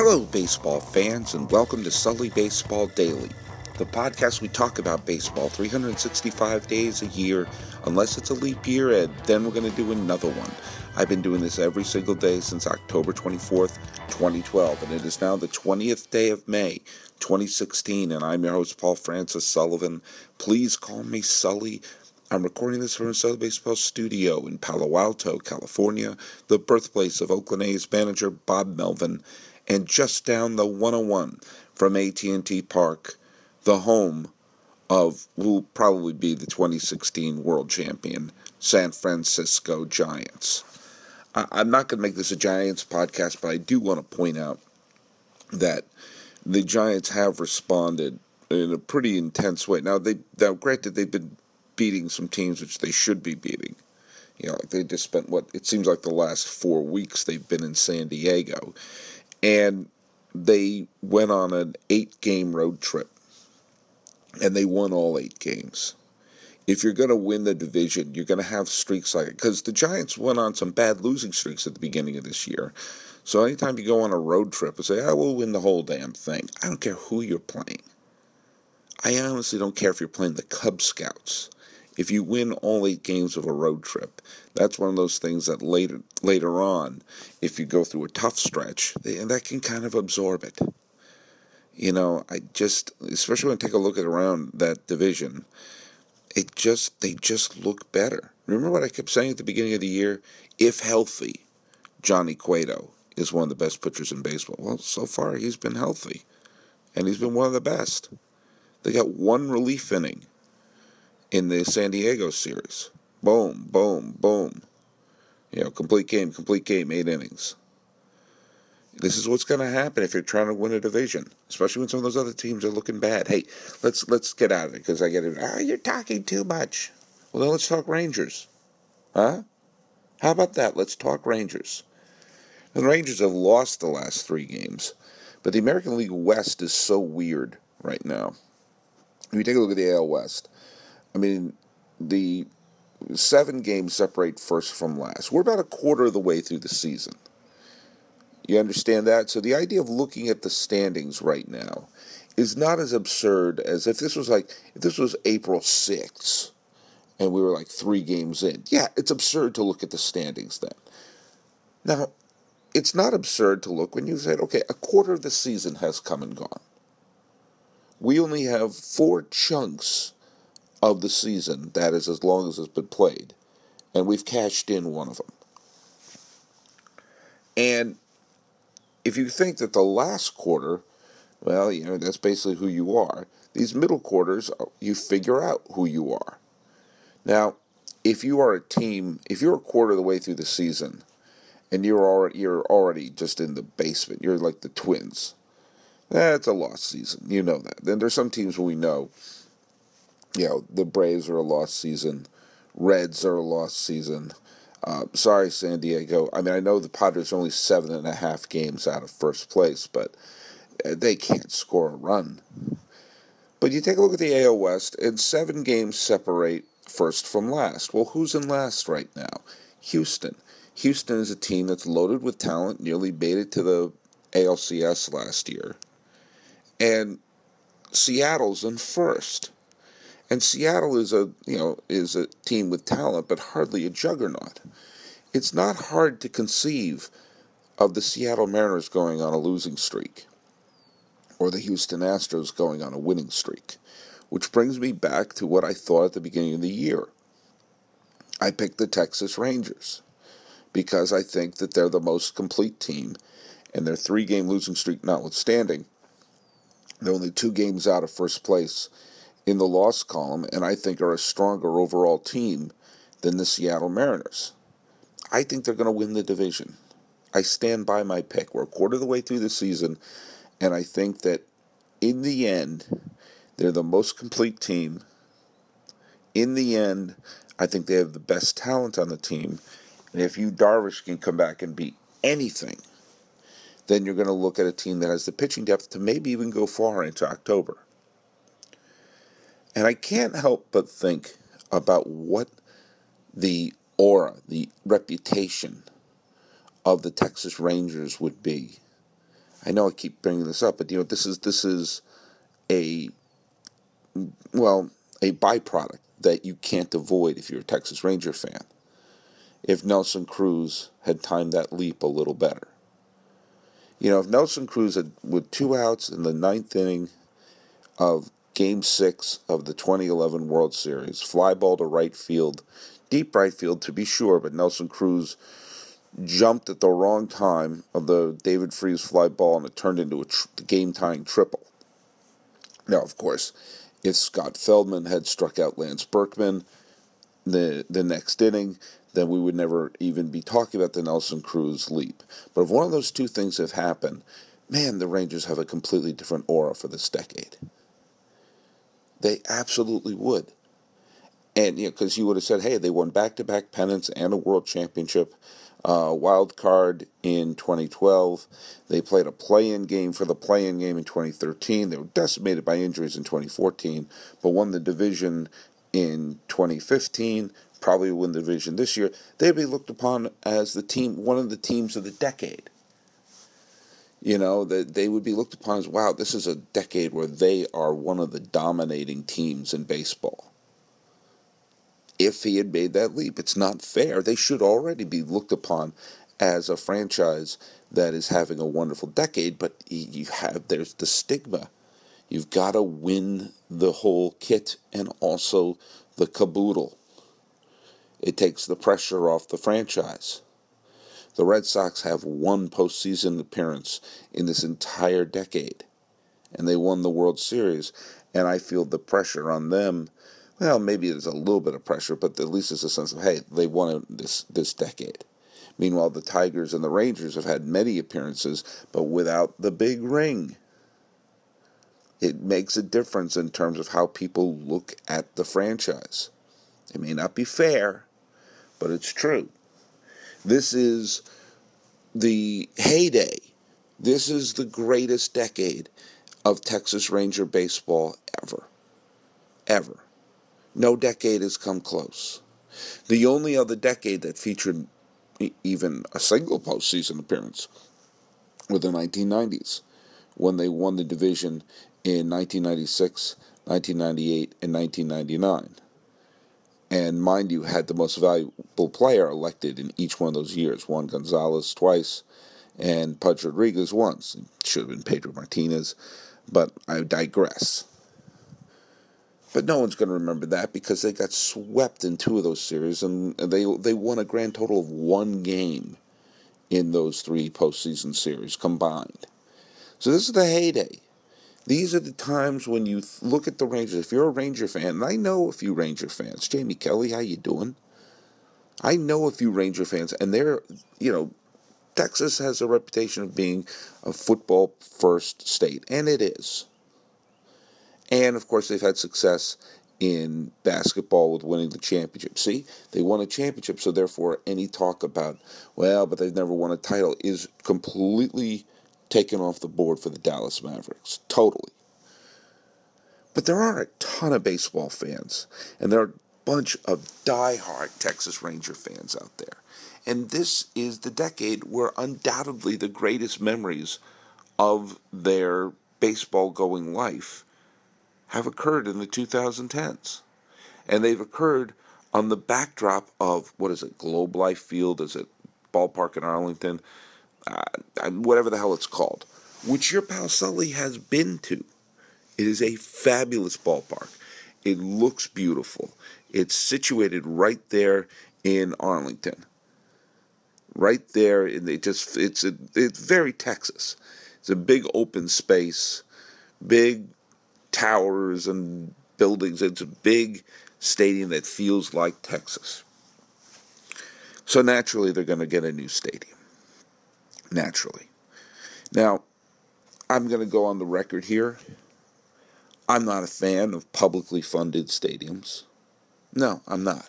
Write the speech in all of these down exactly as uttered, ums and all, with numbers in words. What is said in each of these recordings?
Hello, baseball fans, and welcome to Sully Baseball Daily, the podcast we talk about baseball three hundred sixty-five days a year, unless it's a leap year, and then we're going to do another one. I've been doing this every single day since October twenty-fourth, twenty twelve, and it is now the twentieth day of May, twenty sixteen, and I'm your host, Paul Francis Sullivan. Please call me Sully. I'm recording this from a Sully Baseball studio in Palo Alto, California, the birthplace of Oakland A's manager Bob Melvin, and just down the one oh one from A T and T Park, the home of who will probably be the twenty sixteen world champion, San Francisco Giants. I- I'm not going to make this a Giants podcast, but I do want to point out that the Giants have responded in a pretty intense way. Now, they now granted, they've been beating some teams which they should be beating. You know, like they just spent, what, it seems like the last four weeks they've been in San Diego. And they went on an eight-game road trip, and they won all eight games. If you're going to win the division, you're going to have streaks like it, because the Giants went on some bad losing streaks at the beginning of this year. So anytime you go on a road trip and say, I will win the whole damn thing, I don't care who you're playing. I honestly don't care if you're playing the Cub Scouts. If you win all eight games of a road trip, that's one of those things that later later on, if you go through a tough stretch, they, and that can kind of absorb it. You know, I just, especially when I take a look at around that division, it just they just look better. Remember what I kept saying at the beginning of the year? If healthy, Johnny Cueto is one of the best pitchers in baseball. Well, so far he's been healthy, and he's been one of the best. They got one relief inning in the San Diego series. Boom, boom, boom. You know, complete game, complete game, eight innings. This is what's going to happen if you're trying to win a division, especially when some of those other teams are looking bad. Hey, let's let's get out of it, because I get it. Oh, you're talking too much. Well, then let's talk Rangers. Huh? How about that? Let's talk Rangers. The Rangers have lost the last three games, but the American League West is so weird right now. If you take a look at the A L West, I mean, the seven games separate first from last. We're about a quarter of the way through the season. You understand that? So the idea of looking at the standings right now is not as absurd as if this was like, if this was April sixth and we were like three games in. Yeah, it's absurd to look at the standings then. Now, it's not absurd to look when you said, okay, a quarter of the season has come and gone. We only have four chunks of the season, that is as long as it's been played, and we've cashed in one of them. And if you think that the last quarter, well, you know, that's basically who you are, these middle quarters, you figure out who you are. Now, if you are a team, if you're a quarter of the way through the season, and you're already, you're already just in the basement, you're like the Twins, that's a lost season, you know that. Then there's some teams we know, you know, the Braves are a lost season. Reds are a lost season. Uh, sorry, San Diego. I mean, I know the Padres are only seven and a half games out of first place, but they can't score a run. But you take a look at the A L West, and seven games separate first from last. Well, who's in last right now? Houston. Houston is a team that's loaded with talent, nearly made it to the A L C S last year. And Seattle's in first. And Seattle is a, you know, is a team with talent, but hardly a juggernaut. It's not hard to conceive of the Seattle Mariners going on a losing streak, or the Houston Astros going on a winning streak, which brings me back to what I thought at the beginning of the year. I picked the Texas Rangers because I think that they're the most complete team, and their three-game losing streak notwithstanding, they're only two games out of first place in the loss column, and I think are a stronger overall team than the Seattle Mariners. I think they're going to win the division. I stand by my pick. We're a quarter of the way through the season, and I think that in the end, they're the most complete team. In the end, I think they have the best talent on the team, and if you, Darvish, can come back and beat anything, then you're going to look at a team that has the pitching depth to maybe even go far into October. And I can't help but think about what the aura, the reputation of the Texas Rangers would be I know I keep bringing this up, but you know this is this is a well a byproduct that you can't avoid if you're a Texas Ranger fan. If Nelson Cruz had timed that leap a little better, you know, if Nelson Cruz had with two outs in the ninth inning of Game Six of the twenty eleven World Series, fly ball to right field, deep right field to be sure, but Nelson Cruz jumped at the wrong time of the David Freese fly ball, and it turned into a tr- game-tying triple. Now, of course, if Scott Feldman had struck out Lance Berkman the the next inning, then we would never even be talking about the Nelson Cruz leap. But if one of those two things have happened, man, the Rangers have a completely different aura for this decade. They absolutely would. And, you know, because you would have said, hey, they won back-to-back pennants and a world championship, uh, wild card in twenty twelve. They played a play-in game for the play-in game in twenty thirteen. They were decimated by injuries in twenty fourteen, but won the division in twenty fifteen, probably win the division this year. They'd be looked upon as the team, one of the teams of the decade. You know, that they would be looked upon as, wow, this is a decade where they are one of the dominating teams in baseball. If he had made that leap, it's not fair. They should already be looked upon as a franchise that is having a wonderful decade, but you have, there's the stigma. You've got to win the whole kit and also the caboodle. It takes the pressure off the franchise. The Red Sox have one postseason appearance in this entire decade, and they won the World Series, and I feel the pressure on them. Well, maybe there's a little bit of pressure, but at least it's a sense of, hey, they won this this decade. Meanwhile, the Tigers and the Rangers have had many appearances, but without the big ring. It makes a difference in terms of how people look at the franchise. It may not be fair, but it's true. This is the heyday. This is the greatest decade of Texas Ranger baseball ever. Ever. No decade has come close. The only other decade that featured even a single postseason appearance were the nineteen nineties, when they won the division in nineteen ninety-six, nineteen ninety-eight, and nineteen ninety-nine. And mind you, had the most valuable player elected in each one of those years. Juan Gonzalez twice and Pudge Rodriguez once. It should have been Pedro Martinez, but I digress. But no one's going to remember that because they got swept in two of those series, and they they won a grand total of one game in those three postseason series combined. So this is the heyday. These are the times when you look at the Rangers. If you're a Ranger fan, and I know a few Ranger fans. Jamie Kelly, how you doing? I know a few Ranger fans, and they're, you know, Texas has a reputation of being a football-first state, and it is. And, of course, they've had success in basketball with winning the championship. See, they won a championship, so therefore any talk about, well, but they've never won a title, is completely taken off the board for the Dallas Mavericks. Totally. But there are a ton of baseball fans, and there are a bunch of die-hard Texas Ranger fans out there. And this is the decade where undoubtedly the greatest memories of their baseball-going life have occurred in the two thousand tens. And they've occurred on the backdrop of, what is it, Globe Life Field? Is it ballpark in Arlington? Uh, whatever the hell it's called, which your pal Sully has been to. It is a fabulous ballpark. It looks beautiful. It's situated right there in Arlington. Right there, and they just it's a, it's very Texas. It's a big open space, big towers and buildings. It's a big stadium that feels like Texas. So naturally, they're going to get a new stadium. Naturally. Now, I'm going to go on the record here. I'm not a fan of publicly funded stadiums. No, I'm not.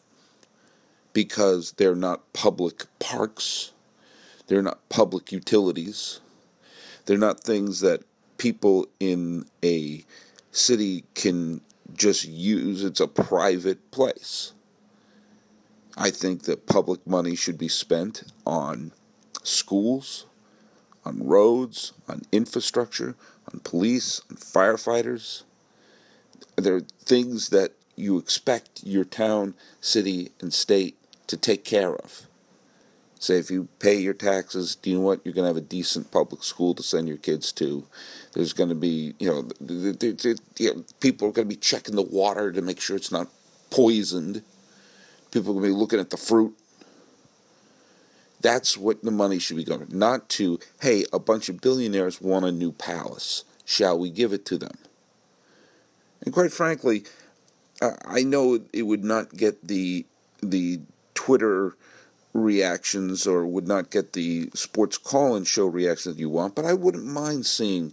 Because they're not public parks. They're not public utilities. They're not things that people in a city can just use. It's a private place. I think that public money should be spent on schools, on roads, on infrastructure, on police, on firefighters. There are things that you expect your town, city, and state to take care of. Say, if you pay your taxes, do you know what? You're going to have a decent public school to send your kids to. There's going to be, you know, the, the, the, you know, people are going to be checking the water to make sure it's not poisoned. People are going to be looking at the fruit. That's what the money should be going to. Not to, hey, a bunch of billionaires want a new palace. Shall we give it to them? And quite frankly, uh, I know it would not get the the Twitter reactions or would not get the sports call-in show reactions that you want, but I wouldn't mind seeing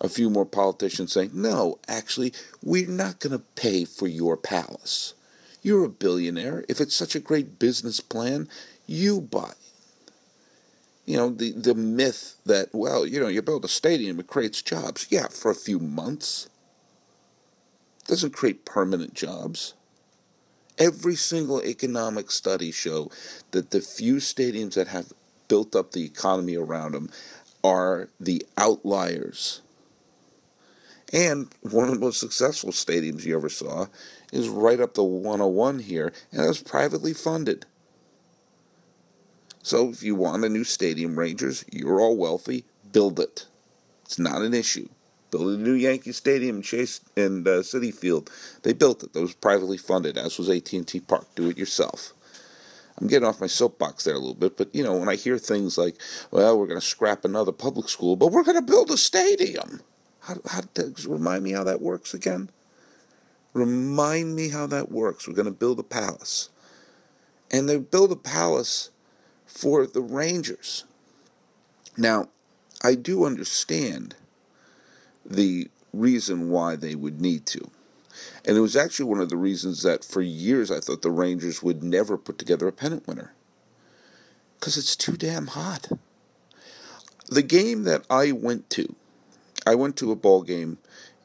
a few more politicians saying, no, actually, we're not going to pay for your palace. You're a billionaire. If it's such a great business plan, you buy. You know, the, the myth that, well, you know, you build a stadium, it creates jobs. Yeah, for a few months. It doesn't create permanent jobs. Every single economic study show that the few stadiums that have built up the economy around them are the outliers. And one of the most successful stadiums you ever saw is right up the one oh one here, and it was privately funded. So if you want a new stadium, Rangers, you're all wealthy, build it. It's not an issue. Build a new Yankee Stadium, Chase and uh, Citi Field. They built it. That was privately funded, as was A T and T Park. Do it yourself. I'm getting off my soapbox there a little bit, but, you know, when I hear things like, well, we're going to scrap another public school, but we're going to build a stadium. How, how, remind me how that works again. Remind me how that works. We're going to build a palace. And they build a palace for the Rangers. Now, I do understand the reason why they would need to. And it was actually one of the reasons that for years I thought the Rangers would never put together a pennant winner. Because it's too damn hot. The game that I went to, I went to a ball game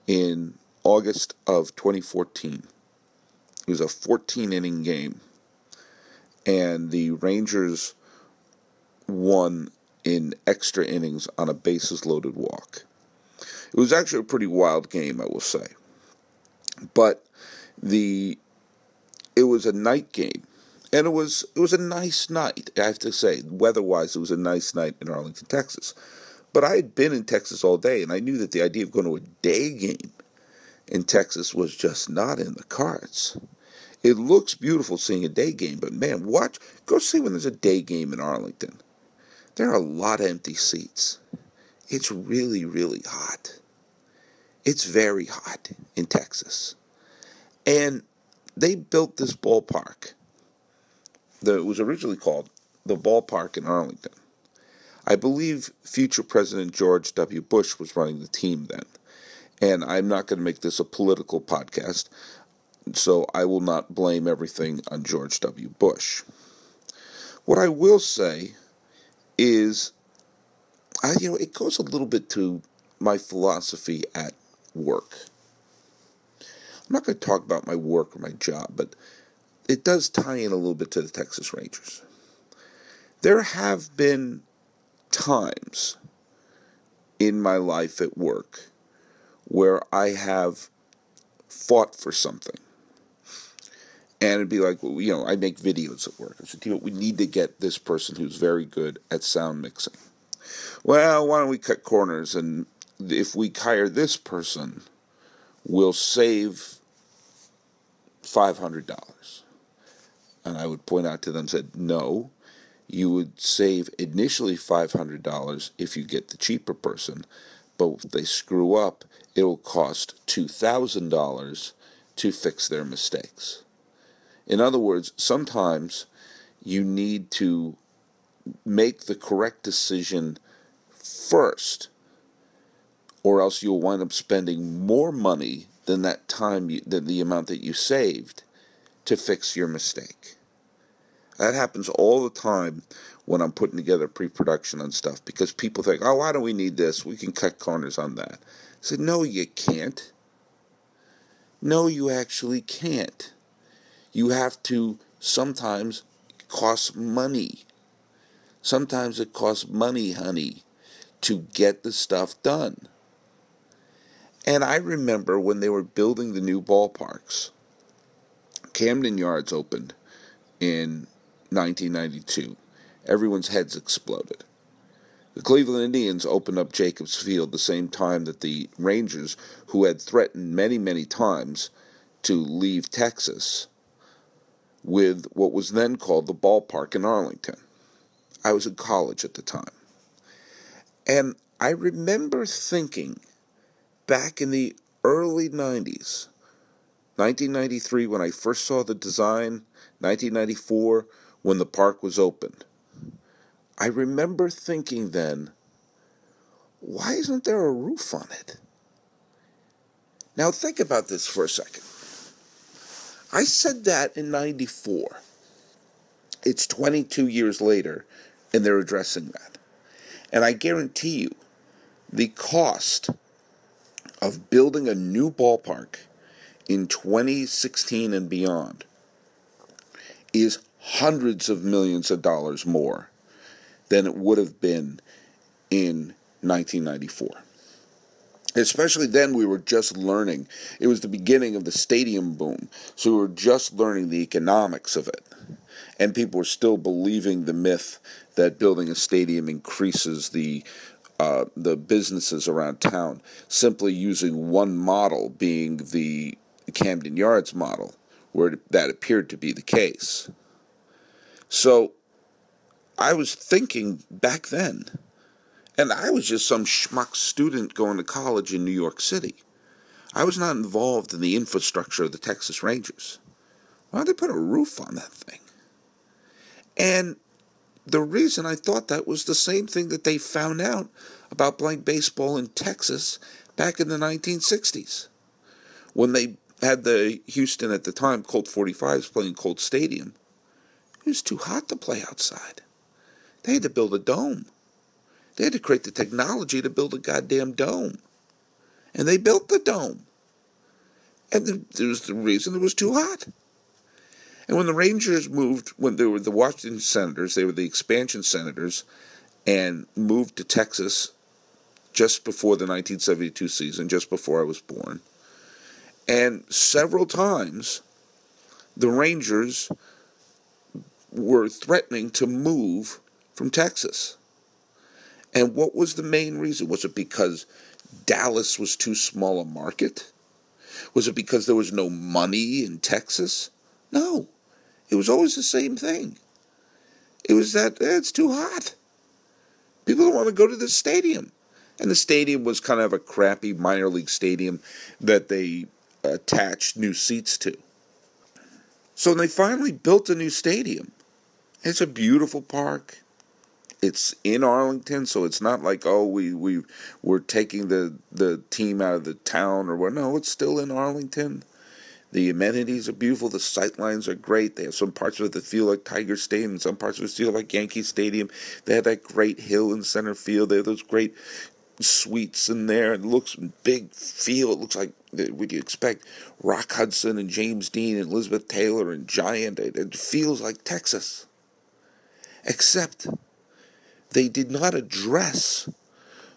in August of twenty fourteen. It was a fourteen-inning game. And the Rangers won in extra innings on a bases-loaded walk. It was actually a pretty wild game, I will say. But the it was a night game. And it was it was a nice night, I have to say. Weather-wise, it was a nice night in Arlington, Texas. But I had been in Texas all day, and I knew that the idea of going to a day game in Texas was just not in the cards. It looks beautiful seeing a day game, but man, watch. Go see when there's a day game in Arlington. There are a lot of empty seats. It's really, really hot. It's very hot in Texas. And they built this ballpark. The, it was originally called the Ballpark in Arlington. I believe future President George W. Bush was running the team then. And I'm not going to make this a political podcast, so I will not blame everything on George W. Bush. What I will say is, I, you know, it goes a little bit to my philosophy at work. I'm not going to talk about my work or my job, but it does tie in a little bit to the Texas Rangers. There have been times in my life at work where I have fought for something. And it'd be like, well, you know, I make videos at work. I said, you know, we need to get this person who's very good at sound mixing. Well, why don't we cut corners, and if we hire this person, we'll save five hundred dollars. And I would point out to them, said, no, you would save initially five hundred dollars if you get the cheaper person, but if they screw up, it will cost two thousand dollars to fix their mistakes. In other words, sometimes you need to make the correct decision first, or else you'll wind up spending more money than that time, you, than the amount that you saved to fix your mistake. That happens all the time when I'm putting together pre-production on stuff, because people think, oh, why don't we need this? We can cut corners on that. I said, no, you can't. No, you actually can't. You have to sometimes cost money. Sometimes it costs money, honey, to get the stuff done. And I remember when they were building the new ballparks, Camden Yards opened in nineteen ninety-two. Everyone's heads exploded. The Cleveland Indians opened up Jacobs Field the same time that the Rangers, who had threatened many, many times to leave Texas, with what was then called the ballpark in Arlington. I was in college at the time. And I remember thinking, back in the early nineties, nineteen ninety-three when I first saw the design, nineteen ninety-four when the park was opened, I remember thinking then, why isn't there a roof on it? Now think about this for a second. I said that in ninety-four. It's twenty-two years later, and they're addressing that. And I guarantee you, the cost of building a new ballpark in twenty sixteen and beyond is hundreds of millions of dollars more than it would have been in nineteen ninety-four. Especially then, we were just learning. It was the beginning of the stadium boom, so we were just learning the economics of it. And people were still believing the myth that building a stadium increases the uh, the businesses around town, simply using one model being the Camden Yards model, where that appeared to be the case. So I was thinking back then, and I was just some schmuck student going to college in New York City. I was not involved in the infrastructure of the Texas Rangers. Why did they put a roof on that thing? And the reason I thought that was the same thing that they found out about playing baseball in Texas back in the nineteen sixties. When they had the Houston, at the time, Colt forty-fives playing Colt Stadium, it was too hot to play outside. They had to build a dome. They had to create the technology to build a goddamn dome. And they built the dome. And there was the reason it was too hot. And when the Rangers moved, when they were the Washington Senators, they were the expansion Senators, and moved to Texas just before the nineteen seventy-two season, just before I was born. And several times, the Rangers were threatening to move from Texas. And what was the main reason? Was it because Dallas was too small a market? Was it because there was no money in Texas? No. It was always the same thing. It was that, eh, it's too hot. People don't want to go to the stadium. And the stadium was kind of a crappy minor league stadium that they attached new seats to. So when they finally built a new stadium, it's a beautiful park. It's in Arlington, so it's not like, oh, we, we, we're taking the, the team out of the town or what. No, it's still in Arlington. The amenities are beautiful. The sightlines are great. They have some parts of it that feel like Tiger Stadium, and some parts of it feel like Yankee Stadium. They have that great hill in center field. They have those great suites in there. It looks big field. It looks like what you expect. Rock Hudson and James Dean and Elizabeth Taylor and Giant. It feels like Texas. Except they did not address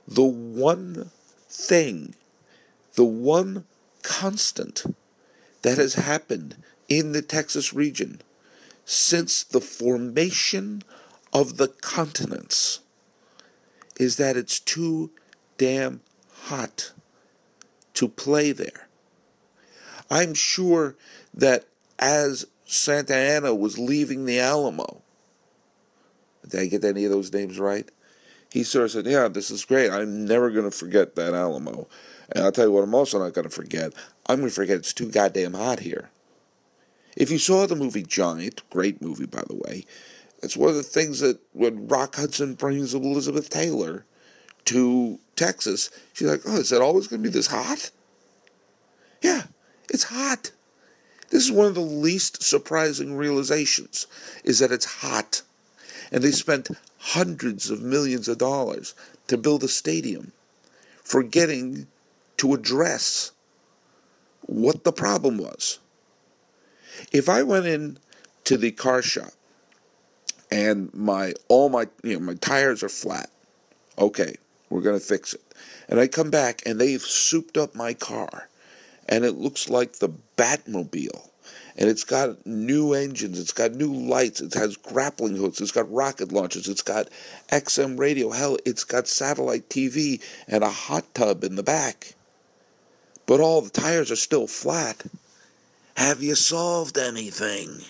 the one thing, the one constant that has happened in the Texas region since the formation of the continents, is that it's too damn hot to play there. I'm sure that as Santana was leaving the Alamo, did I get any of those names right? He sort of said, yeah, this is great. I'm never going to forget that Alamo. And I'll tell you what I'm also not going to forget. I'm going to forget it's too goddamn hot here. If you saw the movie Giant, great movie, by the way, it's one of the things that when Rock Hudson brings Elizabeth Taylor to Texas, she's like, oh, is it always going to be this hot? Yeah, it's hot. This is one of the least surprising realizations, is that it's hot. And they spent hundreds of millions of dollars to build a stadium, forgetting to address what the problem was. If I went in to the car shop and my all my you know my tires are flat, okay, We're going to fix it. And I come back, and they've souped up my car, and it looks like the Batmobile. And it's got new engines, it's got new lights, it has grappling hooks, it's got rocket launchers, it's got X M radio, hell, it's got satellite T V and a hot tub in the back. But all the tires are still flat. Have you solved anything?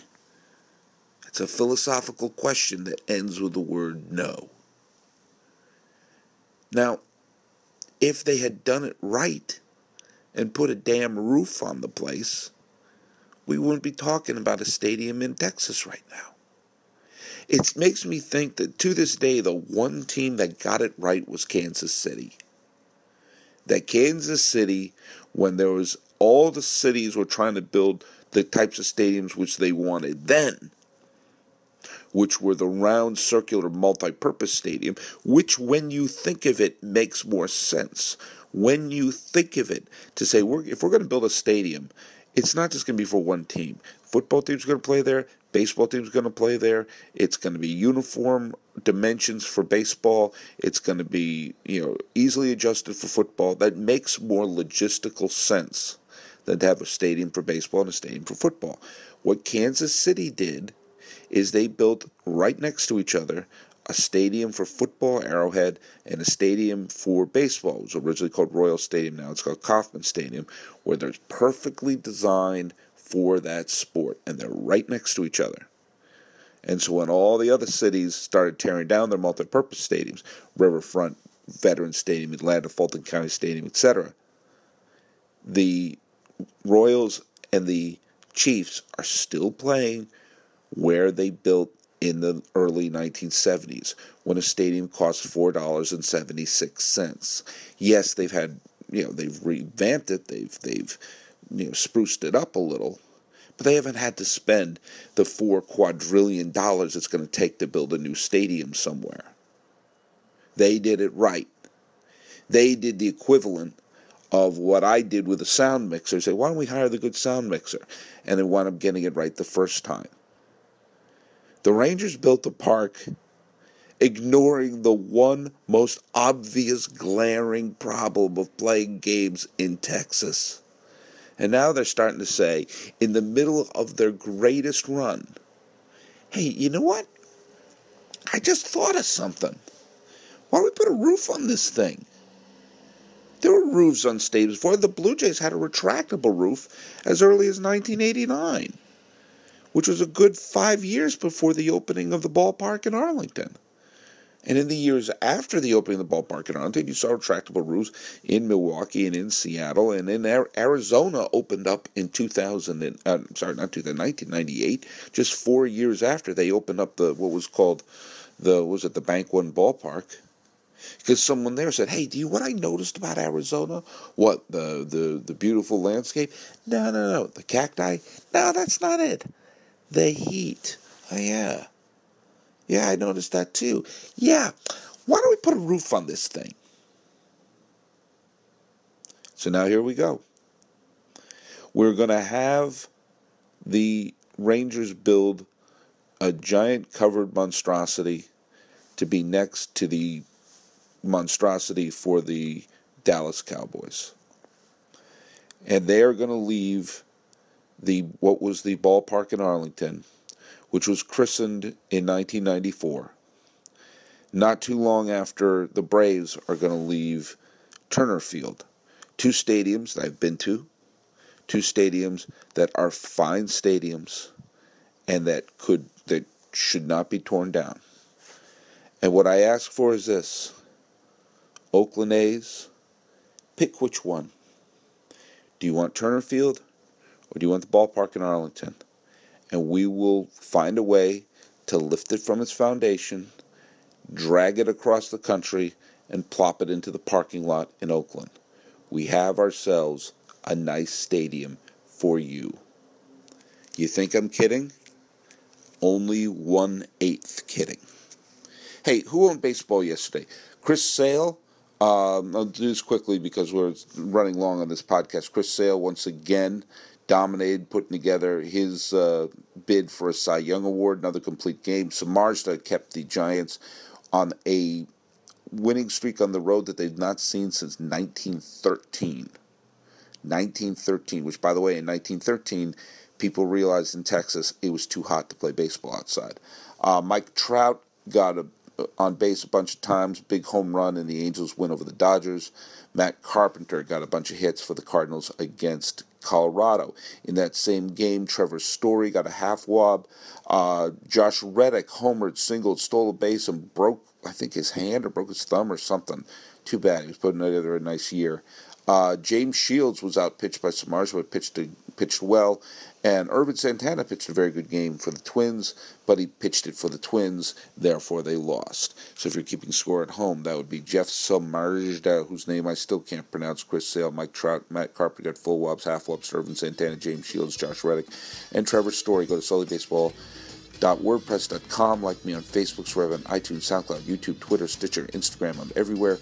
It's a philosophical question that ends with the word no. Now, if they had done it right and put a damn roof on the place, we wouldn't be talking about a stadium in Texas right now. It makes me think that to this day, the one team that got it right was Kansas City. That Kansas City, when there was all the cities were trying to build the types of stadiums which they wanted then, which were the round, circular, multi-purpose stadium, which when you think of it makes more sense. When you think of it, to say, we're, if we're going to build a stadium, it's not just going to be for one team. Football team's going to play there. Baseball team's going to play there. It's going to be uniform dimensions for baseball. It's going to be, you know, easily adjusted for football. That makes more logistical sense than to have a stadium for baseball and a stadium for football. What Kansas City did is they built right next to each other a stadium for football, Arrowhead, and a stadium for baseball. It was originally called Royal Stadium. Now it's called Kauffman Stadium, where they're perfectly designed for that sport, and they're right next to each other. And so when all the other cities started tearing down their multi-purpose stadiums, Riverfront, Veterans Stadium, Atlanta, Fulton County Stadium, et cetera, the Royals and the Chiefs are still playing where they built in the early nineteen seventies, when a stadium cost four dollars and seventy-six cents. Yes, they've had, you know, they've revamped it, they've, they've, you know, spruced it up a little, but they haven't had to spend the four quadrillion dollars it's going to take to build a new stadium somewhere. They did it right. They did the equivalent of what I did with a sound mixer. Say, why don't we hire the good sound mixer? And they wound up getting it right the first time. The Rangers built the park ignoring the one most obvious glaring problem of playing games in Texas. And now they're starting to say, in the middle of their greatest run, hey, you know what? I just thought of something. Why don't we put a roof on this thing? There were roofs on stadiums before. The Blue Jays had a retractable roof as early as nineteen eighty-nine. Which was a good five years before the opening of the ballpark in Arlington. And in the years after the opening of the ballpark in Arlington, you saw retractable roofs in Milwaukee and in Seattle, and in Arizona opened up in two thousand, and, uh, sorry, not two thousand, nineteen ninety-eight, just four years after they opened up the what was called the what was it the Bank One Ballpark. Because someone there said, hey, do you know what I noticed about Arizona? What, the the the beautiful landscape? No, no, no, the cacti? No, that's not it. The heat. Oh, yeah. Yeah, I noticed that too. Yeah. Why don't we put a roof on this thing? So now here we go. We're going to have the Rangers build a giant covered monstrosity to be next to the monstrosity for the Dallas Cowboys. And they are going to leave the what was the ballpark in Arlington, which was christened in nineteen ninety-four. Not too long after, the Braves are going to leave Turner Field. Two stadiums that I've been to, two stadiums that are fine stadiums and that could that should not be torn down. And what I ask for is this: Oakland A's, pick which one. Do you want Turner Field? Or do you want the ballpark in Arlington? And we will find a way to lift it from its foundation, drag it across the country, and plop it into the parking lot in Oakland. We have ourselves a nice stadium for you. You think I'm kidding? Only one-eighth kidding. Hey, who owned baseball yesterday? Chris Sale? Um, I'll do this quickly because we're running long on this podcast. Chris Sale, once again, dominated, putting together his uh, bid for a Cy Young Award, another complete game. Samardzija kept the Giants on a winning streak on the road that they've not seen since nineteen thirteen. nineteen thirteen, which, by the way, in nineteen thirteen, people realized in Texas it was too hot to play baseball outside. Uh, Mike Trout got a, on base a bunch of times, big home run, and the Angels win over the Dodgers. Matt Carpenter got a bunch of hits for the Cardinals against Colorado. In that same game, Trevor Story got a half wob. Uh, Josh Reddick homered, singled, stole a base, and broke, I think, his hand or broke his thumb or something. Too bad. He was putting together a nice year. Uh, James Shields was outpitched by Samardzija, but pitched a, pitched well, and Irvin Santana pitched a very good game for the Twins, but he pitched it for the Twins, therefore they lost. So if you're keeping score at home, that would be Jeff Samardzija, whose name I still can't pronounce, Chris Sale, Mike Trout, Matt Carpenter got full wobs, half wobs, Irvin Santana, James Shields, Josh Reddick, and Trevor Story. Go to sully baseball dot wordpress dot com, like me on Facebook, subscribe on iTunes, SoundCloud, YouTube, Twitter, Stitcher, Instagram, I'm everywhere.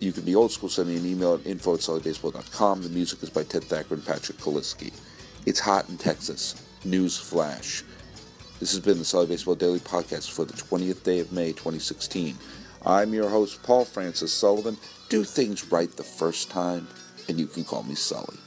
You can be old school, send me an email at info at sully baseball dot com. The music is by Ted Thacker and Patrick Kaliski. It's hot in Texas. News flash. This has been the Sully Baseball Daily Podcast for the twentieth day of May, twenty sixteen. I'm your host, Paul Francis Sullivan. Do things right the first time, and you can call me Sully.